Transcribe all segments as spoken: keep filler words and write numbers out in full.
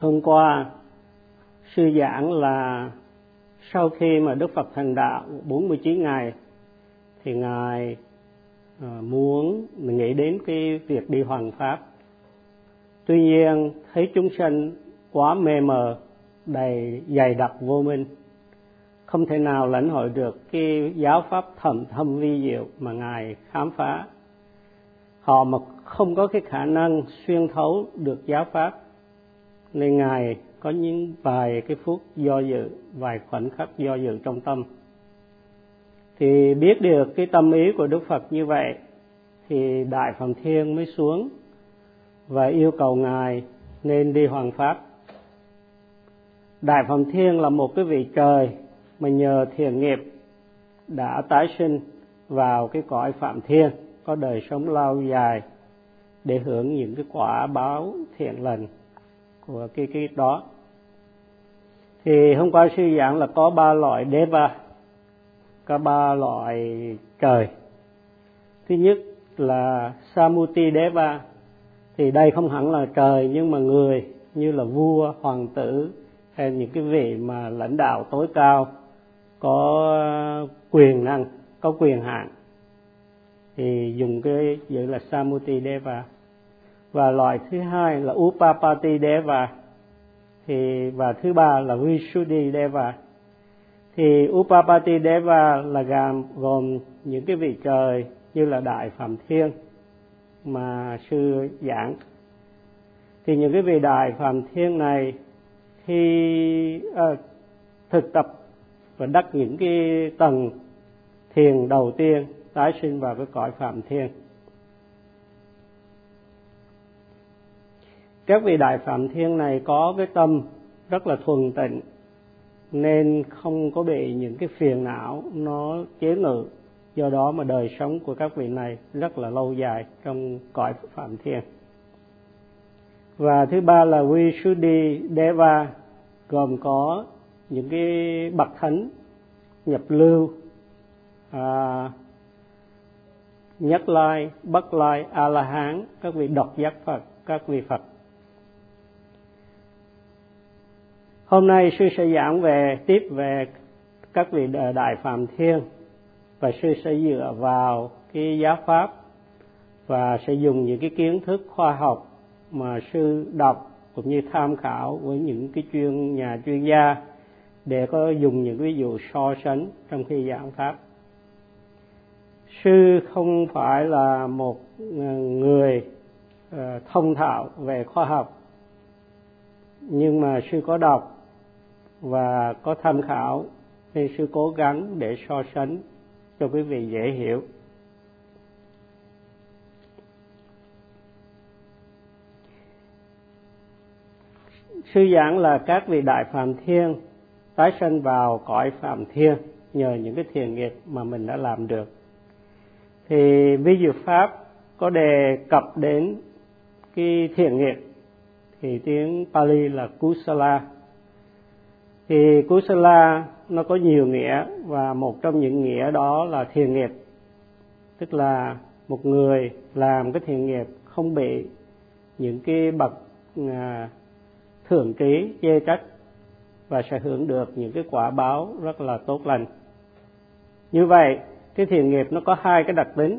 Hôm qua sư giảng là sau khi mà Đức Phật thành đạo bốn mươi chín ngày thì Ngài muốn mình nghĩ đến cái việc đi hoằng pháp. Tuy nhiên thấy chúng sinh quá mê mờ, đầy dày đặc vô minh, không thể nào lãnh hội được cái giáo pháp thầm thâm vi diệu mà Ngài khám phá. Họ mà không có cái khả năng xuyên thấu được giáo pháp, nên Ngài có những vài cái phút do dự, vài khoảnh khắc do dự trong tâm. Thì biết được cái tâm ý của Đức Phật như vậy, thì Đại Phạm Thiên mới xuống và yêu cầu Ngài nên đi hoằng pháp. Đại Phạm Thiên là một cái vị trời mà nhờ thiện nghiệp đã tái sinh vào cái cõi Phạm Thiên, có đời sống lâu dài để hưởng những cái quả báo thiện lành của cái cái đó. Thì hôm qua sư giảng là có ba loại Deva, có ba loại trời. Thứ nhất là Samuti Deva, thì đây không hẳn là trời nhưng mà người như là vua, hoàng tử hay những cái vị mà lãnh đạo tối cao có quyền năng, có quyền hạn, thì dùng cái gọi là Samuti Deva. Và loại thứ hai là Upapati Deva, thì và thứ ba là Visuddhi Deva. Thì Upapati Deva là gồm, gồm những cái vị trời như là Đại Phạm Thiên mà sư giảng. Thì những cái vị Đại Phạm Thiên này khi à, thực tập và đắc những cái tầng thiền đầu tiên, tái sinh vào cái cõi Phạm Thiên. Các vị Đại Phạm Thiên này có cái tâm rất là thuần tịnh, nên không có bị những cái phiền não nó chế ngự. Do đó mà đời sống của các vị này rất là lâu dài trong cõi Phạm Thiên. Và thứ ba là Visuddhi Deva, gồm có những cái bậc thánh nhập lưu, à, Nhất Lai, Bất Lai, A-la-hán, các vị độc giác Phật, các vị Phật. Hôm nay sư sẽ giảng về tiếp về các vị Đại Phạm Thiên, và sư sẽ dựa vào cái giáo pháp và sẽ dùng những cái kiến thức khoa học mà sư đọc cũng như tham khảo với những cái chuyên nhà chuyên gia để có dùng những ví dụ so sánh trong khi giảng pháp. Sư không phải là một người thông thạo về khoa học, nhưng mà sư có đọc và có tham khảo nên sư cố gắng để so sánh cho quý vị dễ hiểu. Sư giảng là các vị Đại Phạm Thiên tái sinh vào cõi Phạm Thiên nhờ những cái thiện nghiệp mà mình đã làm được. Thì ví dụ pháp có đề cập đến cái thiện nghiệp, thì tiếng Pali là Kusala. Thì Kusala nó có nhiều nghĩa, và một trong những nghĩa đó là thiện nghiệp, tức là một người làm cái thiện nghiệp không bị những cái bậc à, thượng trí chê trách và sẽ hưởng được những cái quả báo rất là tốt lành. Như vậy cái thiện nghiệp nó có hai cái đặc tính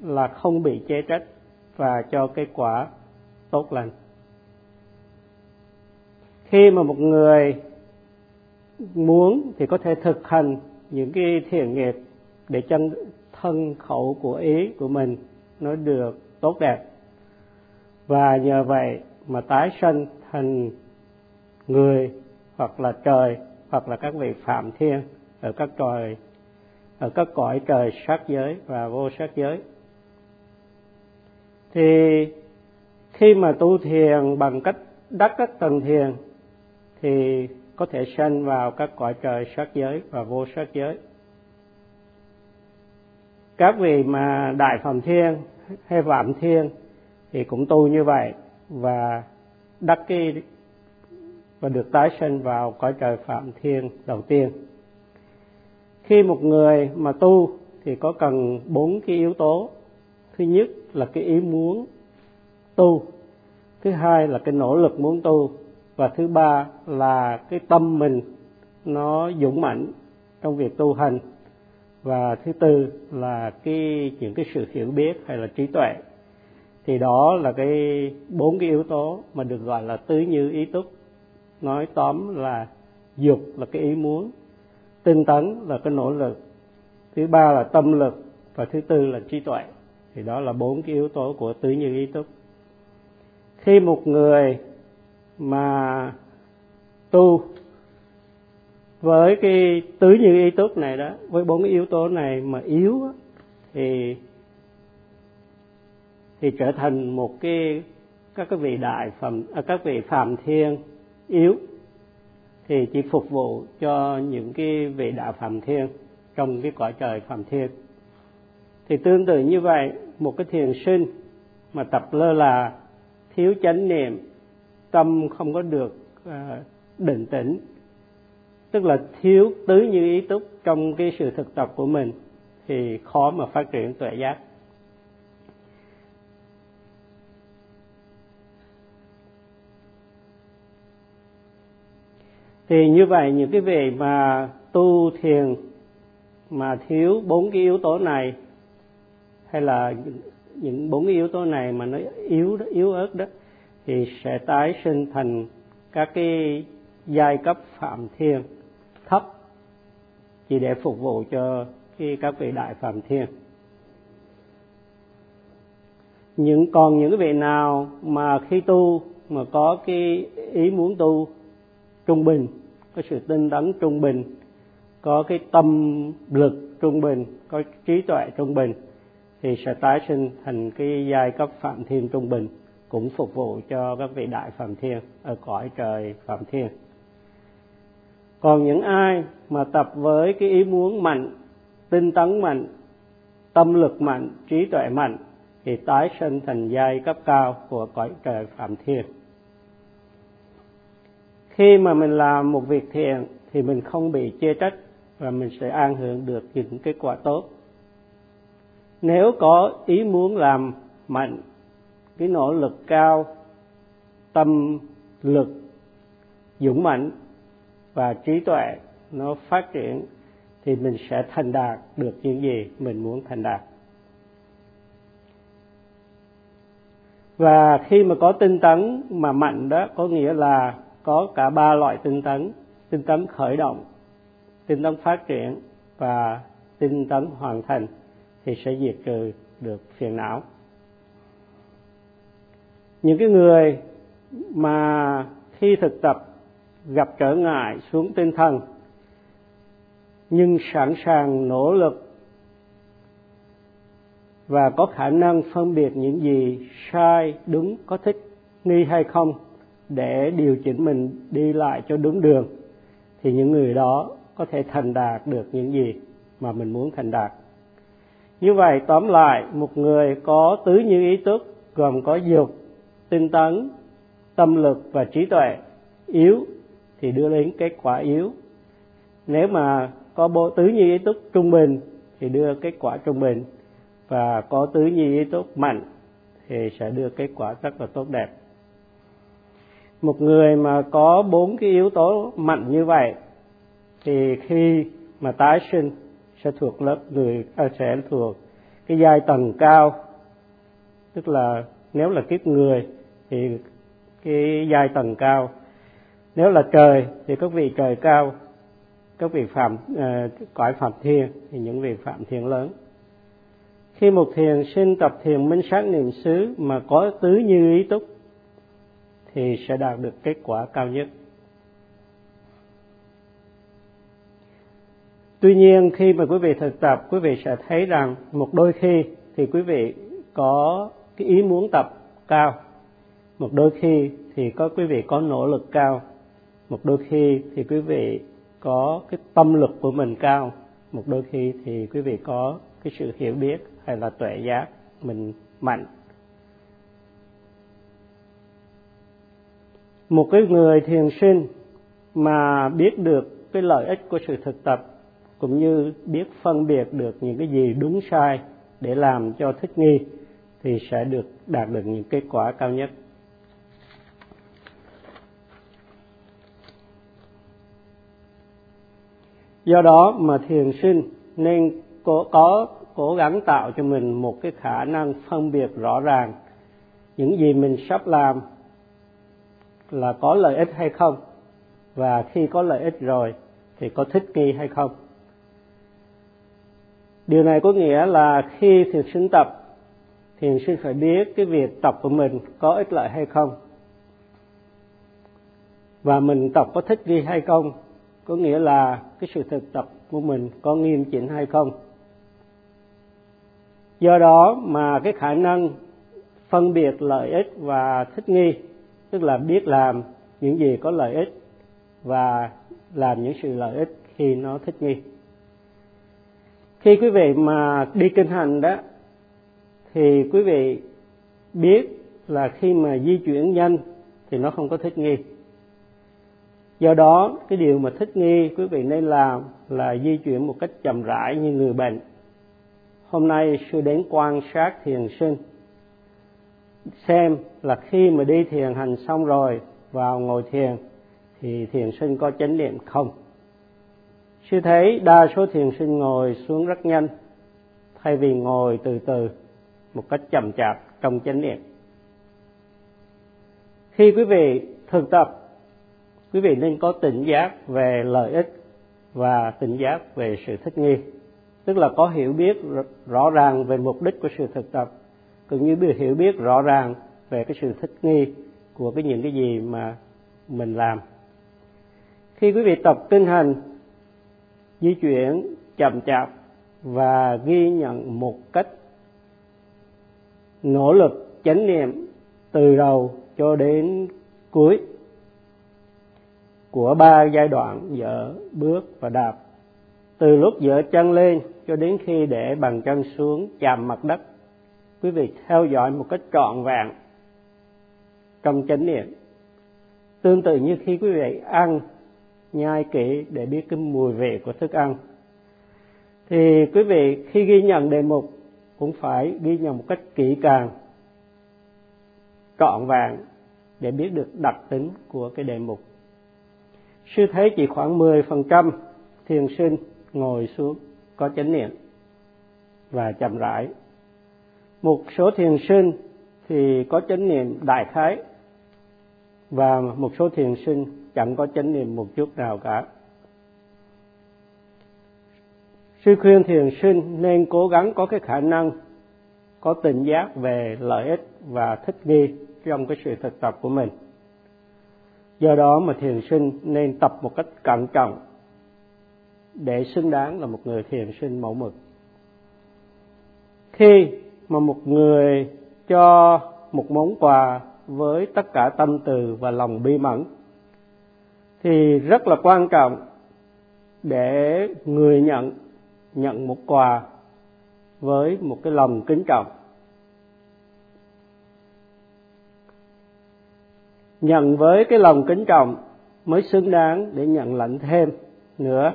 là không bị chê trách và cho cái quả tốt lành. Khi mà một người muốn thì có thể thực hành những cái thiện nghiệp để chân thân khẩu của ý của mình nó được tốt đẹp, và nhờ vậy mà tái sanh thành người hoặc là trời hoặc là các vị Phạm Thiên ở các trời ở các cõi trời sắc giới và vô sắc giới. Thì khi mà tu thiền bằng cách đắc các tầng thiền thì có thể sanh vào các cõi trời sắc giới và vô sắc giới. Các vị mà Đại Phạm Thiên hay Phạm Thiên thì cũng tu như vậy và đắc cái và được tái sanh vào cõi trời Phạm Thiên đầu tiên. Khi một người mà tu thì có cần bốn cái yếu tố. Thứ nhất là cái ý muốn tu, thứ hai là cái nỗ lực muốn tu, Và thứ ba là cái tâm mình nó dũng mãnh trong việc tu hành. Và thứ tư là cái những cái sự hiểu biết hay là trí tuệ. Thì đó là cái bốn cái yếu tố mà được gọi là tứ như ý túc. Nói tóm là dục là cái ý muốn, tinh tấn là cái nỗ lực, thứ ba là tâm lực và thứ tư là trí tuệ. Thì đó là bốn cái yếu tố của tứ như ý túc. Khi một người mà tu với cái tứ như ý túc này đó, với bốn cái yếu tố này mà yếu đó, thì thì trở thành một cái các cái vị đại phàm, các vị phàm thiên yếu, thì chỉ phục vụ cho những cái vị đạo phạm thiên trong cái cõi trời phạm thiên. Thì tương tự như vậy, một cái thiền sinh mà tập lơ là, thiếu chánh niệm, tâm không có được định tĩnh, tức là thiếu tứ như ý túc trong cái sự thực tập của mình, thì khó mà phát triển tuệ giác. Thì như vậy, những cái vị mà tu thiền mà thiếu bốn cái yếu tố này, hay là những bốn cái yếu tố này mà nó yếu đó, yếu ớt đó, thì sẽ tái sinh thành các cái giai cấp phạm thiên thấp, chỉ để phục vụ cho cái các vị đại phạm thiên. Những còn những cái vị nào mà khi tu mà có cái ý muốn tu trung bình, có sự tinh tấn trung bình, có cái tâm lực trung bình, có trí tuệ trung bình, thì sẽ tái sinh thành cái giai cấp phạm thiên trung bình, cũng phục vụ cho các vị đại phạm thiên ở cõi trời phạm thiên. Còn những ai mà tập với cái ý muốn mạnh, tinh tấn mạnh, tâm lực mạnh, trí tuệ mạnh, thì tái sinh thành giai cấp cao của cõi trời phạm thiên. Khi mà mình làm một việc thiện thì mình không bị chê trách và mình sẽ an hưởng được những kết quả tốt. Nếu có ý muốn làm mạnh, cái nỗ lực cao, tâm lực dũng mãnh và trí tuệ nó phát triển, thì mình sẽ thành đạt được những gì mình muốn thành đạt. Và khi mà có tinh tấn mà mạnh đó, có nghĩa là có cả ba loại tinh tấn: tinh tấn khởi động, tinh tấn phát triển và tinh tấn hoàn thành, thì sẽ diệt trừ được phiền não. Những cái người mà khi thực tập gặp trở ngại xuống tinh thần nhưng sẵn sàng nỗ lực và có khả năng phân biệt những gì sai, đúng, có thích nghi hay không, để điều chỉnh mình đi lại cho đúng đường, thì những người đó có thể thành đạt được những gì mà mình muốn thành đạt. Như vậy, tóm lại, một người có tứ như ý túc gồm có dục, tinh tấn, tâm lực và trí tuệ yếu thì đưa đến kết quả yếu. Nếu mà có bộ tứ như ý túc trung bình thì đưa kết quả trung bình, và có tứ như ý túc mạnh thì sẽ đưa kết quả rất là tốt đẹp. Một người mà có bốn cái yếu tố mạnh như vậy thì khi mà tái sinh sẽ thuộc lớp người à, sẽ thuộc cái giai tầng cao, tức là nếu là kiếp người thì cái giai tầng cao, nếu là trời thì các vị trời cao, các vị phạm à, cõi phạm thiên thì những vị phạm thiên lớn. Khi một thiền sinh tập thiền minh sát niệm xứ mà có tứ như ý túc thì sẽ đạt được kết quả cao nhất. Tuy nhiên, khi mà quý vị thực tập, quý vị sẽ thấy rằng một đôi khi thì quý vị có cái ý muốn tập cao, một đôi khi thì có quý vị có nỗ lực cao, một đôi khi thì quý vị có cái tâm lực của mình cao, một đôi khi thì quý vị có cái sự hiểu biết hay là tuệ giác mình mạnh. Một cái người thiền sinh mà biết được cái lợi ích của sự thực tập, cũng như biết phân biệt được những cái gì đúng sai để làm cho thích nghi, thì sẽ được đạt được những kết quả cao nhất. Do đó mà thiền sinh nên có, có cố gắng tạo cho mình một cái khả năng phân biệt rõ ràng những gì mình sắp làm là có lợi ích hay không, và khi có lợi ích rồi thì có thích nghi hay không. Điều này có nghĩa là khi thiền sinh tập, thiền sinh phải biết cái việc tập của mình có ích lợi hay không, và mình tập có thích nghi hay không, có nghĩa là cái sự thực tập của mình có nghiêm chỉnh hay không. Do đó mà cái khả năng phân biệt lợi ích và thích nghi, tức là biết làm những gì có lợi ích và làm những sự lợi ích khi nó thích nghi. Khi quý vị mà đi kinh hành đó, thì quý vị biết là khi mà di chuyển nhanh thì nó không có thích nghi. Do đó cái điều mà thích nghi quý vị nên làm là di chuyển một cách chậm rãi như người bệnh. Hôm nay sư đến quan sát thiền sinh, xem là khi mà đi thiền hành xong rồi vào ngồi thiền thì thiền sinh có chánh niệm không. Sư thấy đa số thiền sinh ngồi xuống rất nhanh thay vì ngồi từ từ một cách chậm chạp trong chánh niệm. Khi quý vị thực tập, quý vị nên có tỉnh giác về lợi ích và tỉnh giác về sự thích nghi, tức là có hiểu biết rõ ràng về mục đích của sự thực tập, cũng như hiểu biết rõ ràng về cái sự thích nghi của cái những cái gì mà mình làm. Khi quý vị tập kinh hành, di chuyển chậm chạp và ghi nhận một cách nỗ lực chánh niệm từ đầu cho đến cuối của ba giai đoạn dở, bước và đạp, từ lúc dở chân lên cho đến khi để bàn chân xuống chạm mặt đất, quý vị theo dõi một cách trọn vẹn trong chánh niệm. Tương tự như khi quý vị ăn, nhai kỹ để biết cái mùi vị của thức ăn, thì quý vị khi ghi nhận đề mục cũng phải ghi nhận một cách kỹ càng, trọn vẹn để biết được đặc tính của cái đề mục. Sư thấy chỉ khoảng mười phần trăm thiền sinh ngồi xuống có chánh niệm và chậm rãi. Một số thiền sinh thì có chánh niệm đại khái, và một số thiền sinh chẳng có chánh niệm một chút nào cả. Sư khuyên thiền sinh nên cố gắng có cái khả năng có tỉnh giác về lợi ích và thích nghi trong cái sự thực tập của mình. Do đó mà thiền sinh nên tập một cách cẩn trọng để xứng đáng là một người thiền sinh mẫu mực. Khi mà một người cho một món quà với tất cả tâm từ và lòng bi mẫn thì rất là quan trọng để người nhận nhận một quà với một cái lòng kính trọng. Nhận với cái lòng kính trọng mới xứng đáng để nhận lãnh thêm nữa.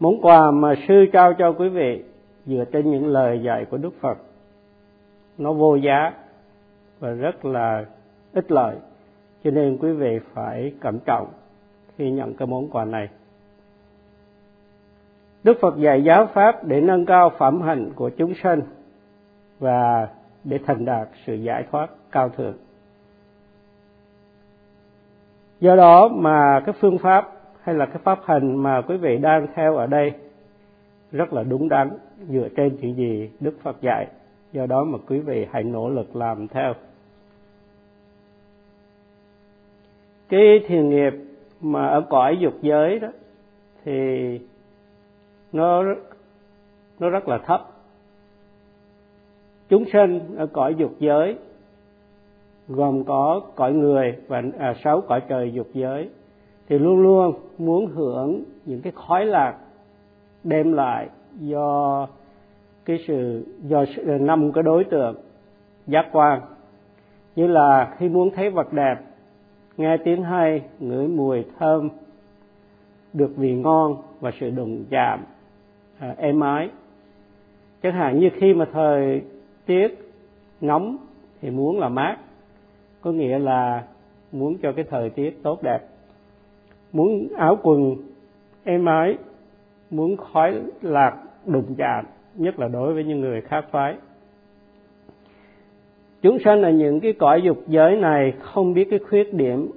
Món quà mà sư trao cho quý vị dựa trên những lời dạy của Đức Phật, nó vô giá và rất là ích lợi, cho nên quý vị phải cẩn trọng khi nhận cái món quà này. Đức Phật dạy giáo pháp để nâng cao phẩm hạnh của chúng sanh và để thành đạt sự giải thoát cao thượng. Do đó mà cái phương pháp hay là cái pháp hành mà quý vị đang theo ở đây rất là đúng đắn, dựa trên những gì Đức Phật dạy. Do đó mà quý vị hãy nỗ lực làm theo. Cái thiền nghiệp mà ở cõi dục giới đó thì nó nó rất là thấp. Chúng sinh ở cõi dục giới gồm có cõi người và à, sáu cõi trời dục giới, thì luôn luôn muốn hưởng những cái khoái lạc đem lại do cái sự do năm cái đối tượng giác quan, như là khi muốn thấy vật đẹp, nghe tiếng hay, ngửi mùi thơm, được vị ngon và sự đụng chạm à, êm ái. Chẳng hạn như khi mà thời tiết nóng thì muốn là mát, có nghĩa là muốn cho cái thời tiết tốt đẹp. Muốn áo quần êm ái, muốn khói lạc đụng chạm, nhất là đối với những người khác phái. Chúng sanh ở những cái cõi dục giới này không biết cái khuyết điểm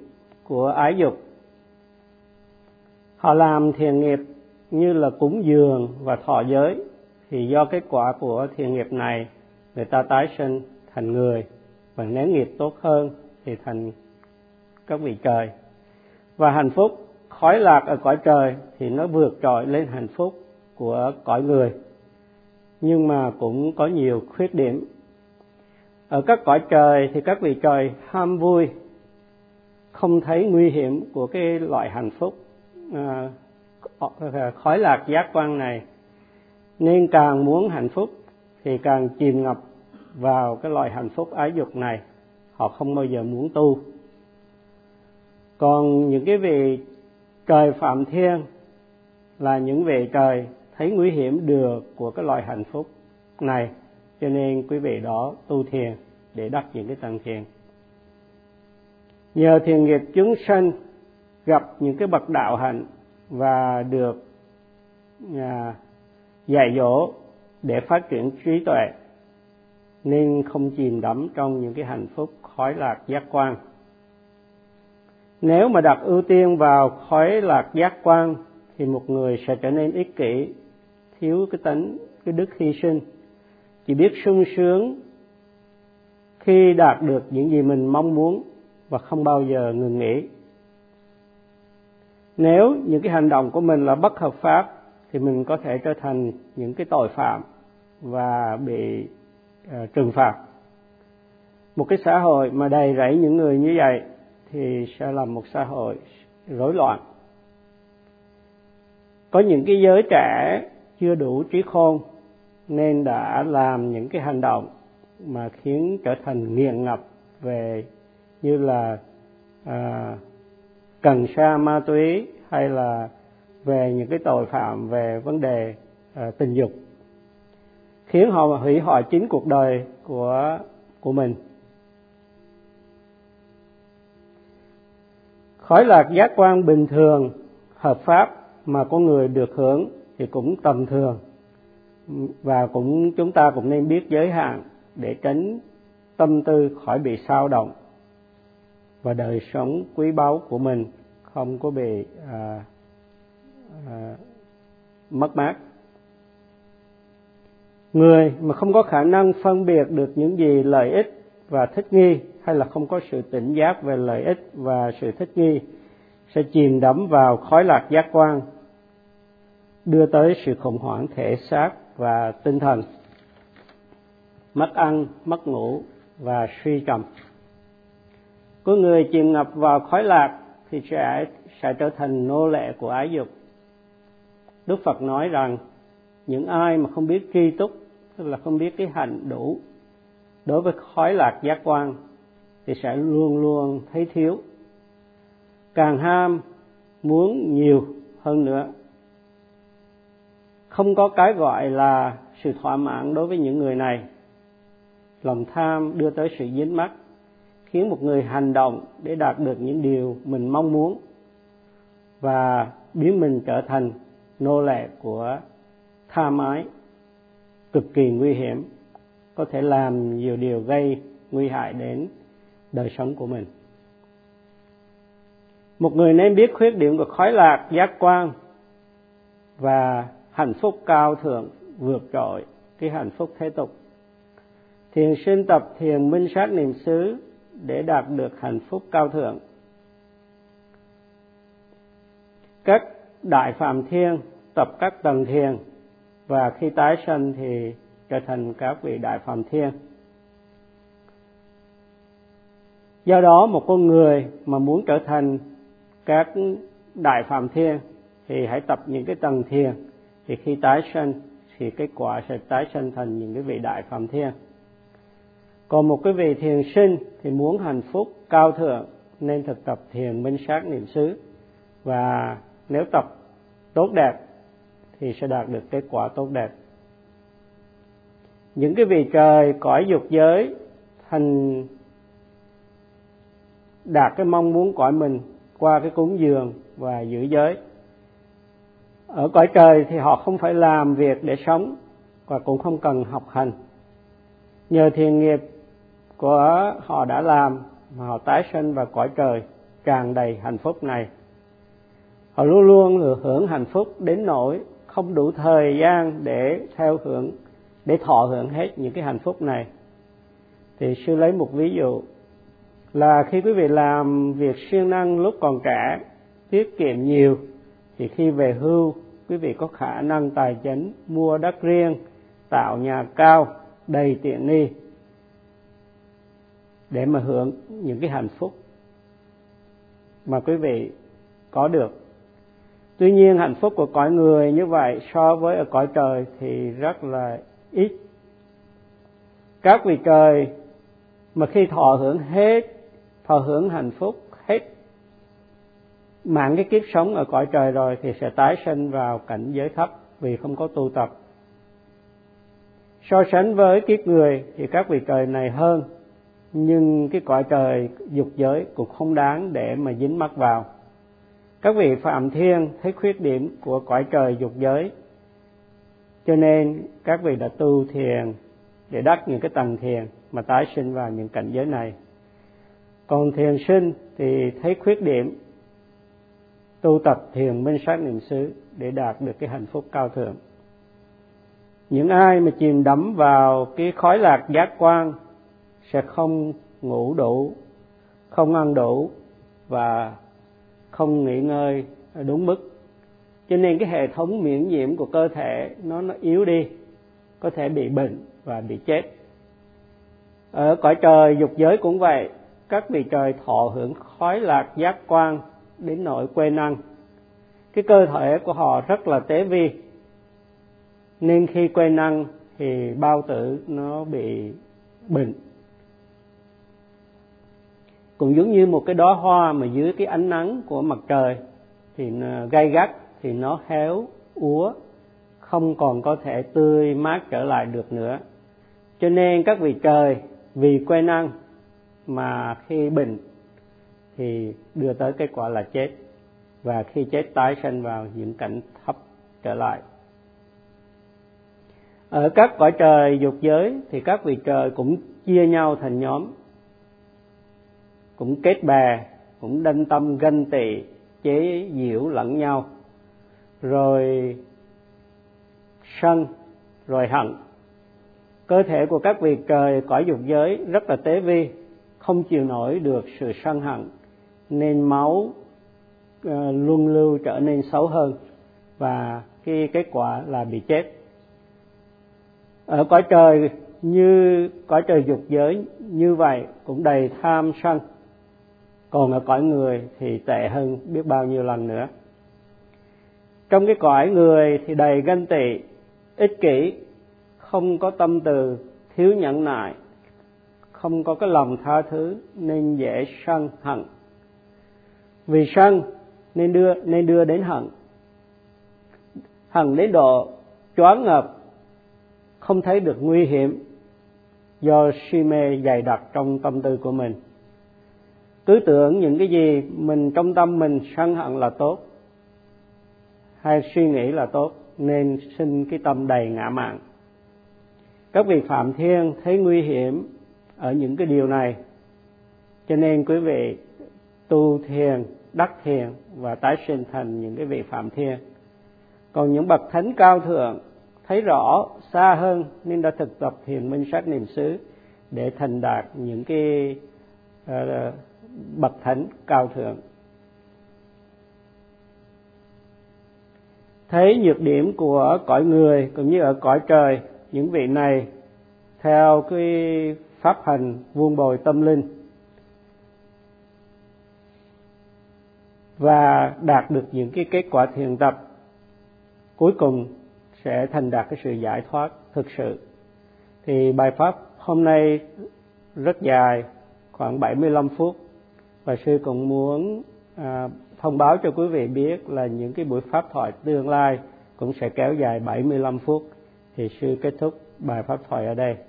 của ái dục. Họ làm thiện nghiệp như là cúng dường và thọ giới, thì do kết quả của thiện nghiệp này người ta tái sinh thành người, và nếu nghiệp tốt hơn thì thành các vị trời. Và hạnh phúc khói lạc ở cõi trời thì nó vượt trội lên hạnh phúc của cõi người, nhưng mà cũng có nhiều khuyết điểm. Ở các cõi trời thì các vị trời ham vui, không thấy nguy hiểm của cái loại hạnh phúc à, khói lạc giác quan này, nên càng muốn hạnh phúc thì càng chìm ngập vào cái loại hạnh phúc ái dục này, họ không bao giờ muốn tu. Còn những cái vị trời Phạm Thiên là những vị trời thấy nguy hiểm được của cái loại hạnh phúc này, cho nên quý vị đó tu thiền để đắc những cái tầng thiền. Nhờ thiền nghiệp chúng sanh gặp những cái bậc đạo hạnh và được à, dạy dỗ để phát triển trí tuệ, nên không chìm đắm trong những cái hạnh phúc khói lạc giác quan. Nếu mà đặt ưu tiên vào khói lạc giác quan thì một người sẽ trở nên ích kỷ, thiếu cái tánh, cái đức hy sinh, chỉ biết sung sướng khi đạt được những gì mình mong muốn và không bao giờ ngừng nghỉ. Nếu những cái hành động của mình là bất hợp pháp thì mình có thể trở thành những cái tội phạm và bị uh, trừng phạt. Một cái xã hội mà đầy rẫy những người như vậy thì sẽ là một xã hội rối loạn. Có những cái giới trẻ chưa đủ trí khôn nên đã làm những cái hành động mà khiến trở thành nghiện ngập về như là à, cần sa ma túy, hay là về những cái tội phạm về vấn đề à, tình dục, khiến họ hủy hoại chính cuộc đời của của mình. Khói lạc giác quan bình thường hợp pháp mà có người được hưởng thì cũng tầm thường, và cũng chúng ta cũng nên biết giới hạn để tránh tâm tư khỏi bị xao động và đời sống quý báu của mình không có bị à, à, mất mát. Người mà không có khả năng phân biệt được những gì lợi ích và thích nghi, hay là không có sự tỉnh giác về lợi ích và sự thích nghi, sẽ chìm đắm vào khói lạc giác quan, đưa tới sự khủng hoảng thể xác và tinh thần, mất ăn, mất ngủ và suy trầm. Có người chìm ngập vào khói lạc thì sẽ, sẽ trở thành nô lệ của ái dục. Đức Phật nói rằng những ai mà không biết tri túc, tức là không biết cái hạnh đủ đối với khói lạc giác quan, thì sẽ luôn luôn thấy thiếu, càng ham muốn nhiều hơn nữa. Không có cái gọi là sự thỏa mãn đối với những người này. Lòng tham đưa tới sự dính mắc, khiến một người hành động để đạt được những điều mình mong muốn và biến mình trở thành nô lệ của tham ái, cực kỳ nguy hiểm, có thể làm nhiều điều gây nguy hại đến đời sống của mình. Một người nên biết khuyết điểm của khói lạc giác quan, và hạnh phúc cao thượng vượt trội cái hạnh phúc thế tục. Thiền sinh tập thiền minh sát niệm xứ để đạt được hạnh phúc cao thượng. Các đại phạm thiên tập các tầng thiền, và khi tái sanh thì trở thành các vị đại phạm thiên. Do đó một con người mà muốn trở thành các đại phạm thiên thì hãy tập những cái tầng thiền, thì khi tái sanh thì kết quả sẽ tái sanh thành những cái vị đại phạm thiên. Còn một cái vị thiền sinh thì muốn hạnh phúc cao thượng nên thực tập thiền minh sát niệm xứ, và nếu tập tốt đẹp thì sẽ đạt được kết quả tốt đẹp. Những cái vị trời cõi dục giới thành đạt cái mong muốn cõi mình qua cái cúng dường và giữ giới. Ở cõi trời thì họ không phải làm việc để sống và cũng không cần học hành. Nhờ thiện nghiệp của họ đã làm mà họ tái sinh vào cõi trời tràn đầy hạnh phúc này. Họ luôn luôn được hưởng hạnh phúc đến nỗi không đủ thời gian để theo hưởng, để thọ hưởng hết những cái hạnh phúc này. Thì sư lấy một ví dụ là khi quý vị làm việc siêng năng lúc còn trẻ, tiết kiệm nhiều, thì khi về hưu quý vị có khả năng tài chính mua đất riêng, tạo nhà cao, đầy tiện nghi để mà hưởng những cái hạnh phúc mà quý vị có được. Tuy nhiên hạnh phúc của cõi người như vậy so với ở cõi trời thì rất là ít. Các vị trời mà khi thọ hưởng hết, thọ hưởng hạnh phúc hết mạng cái kiếp sống ở cõi trời rồi thì sẽ tái sinh vào cảnh giới thấp vì không có tu tập. So sánh với kiếp người thì các vị trời này hơn, nhưng cái cõi trời dục giới cũng không đáng để mà dính mắc vào. Các vị Phạm Thiên thấy khuyết điểm của cõi trời dục giới, cho nên các vị đã tu thiền để đắc những cái tầng thiền mà tái sinh vào những cảnh giới này. Còn thiền sinh thì thấy khuyết điểm, tu tập thiền minh sát niệm xứ để đạt được cái hạnh phúc cao thượng. Những ai mà chìm đắm vào cái khói lạc giác quan sẽ không ngủ đủ, không ăn đủ và không nghỉ ngơi đúng mức. Cho nên cái hệ thống miễn nhiễm của cơ thể nó, nó yếu đi, có thể bị bệnh và bị chết. Ở cõi trời dục giới cũng vậy, các vị trời thọ hưởng khói lạc giác quan đến nỗi quên ăn. Cái cơ thể của họ rất là tế vi, nên khi quên ăn thì bao tử nó bị bệnh. Cũng giống như một cái đóa hoa mà dưới cái ánh nắng của mặt trời thì gay gắt thì nó héo úa, không còn có thể tươi mát trở lại được nữa. Cho nên các vị trời vì quên ăn mà khi bệnh thì đưa tới kết quả là chết, và khi chết tái sinh vào những cảnh thấp trở lại. Ở các cõi trời dục giới thì các vị trời cũng chia nhau thành nhóm, cũng kết bè, cũng đanh tâm ganh tị, chế giễu lẫn nhau, rồi sân, rồi hận. Cơ thể của các vị trời cõi dục giới rất là tế vi, không chịu nổi được sự sân hận, nên máu uh, luân lưu trở nên xấu hơn và cái kết quả là bị chết. Ở cõi trời như cõi trời dục giới như vậy cũng đầy tham sân, còn ở cõi người thì tệ hơn biết bao nhiêu lần nữa. Trong cái cõi người thì đầy ganh tị, ích kỷ, không có tâm từ, thiếu nhẫn nại, không có cái lòng tha thứ nên dễ sân hận. Vì sân nên đưa nên đưa đến hận. Hận đến độ choáng ngợp, không thấy được nguy hiểm do si mê dày đặc trong tâm tư của mình. Cứ tưởng những cái gì mình trong tâm mình sân hận là tốt, hay suy nghĩ là tốt, nên sinh cái tâm đầy ngã mạn. Các vị Phạm Thiên thấy nguy hiểm ở những cái điều này, cho nên quý vị tu thiền, đắc thiền và tái sinh thành những cái vị Phạm Thiên. Còn những bậc thánh cao thượng thấy rõ xa hơn nên đã thực tập thiền minh sát niệm xứ để thành đạt những cái uh, bậc thánh cao thượng. Thấy nhược điểm của cõi người cũng như ở cõi trời, những vị này theo cái pháp hành vuông bồi tâm linh và đạt được những cái kết quả thiền tập, cuối cùng sẽ thành đạt cái sự giải thoát thực sự. Thì bài pháp hôm nay rất dài, khoảng bảy mươi lăm phút, và sư cũng muốn à, thông báo cho quý vị biết là những cái buổi pháp thoại tương lai cũng sẽ kéo dài bảy mươi lăm phút. Thì sư kết thúc bài pháp thoại ở đây.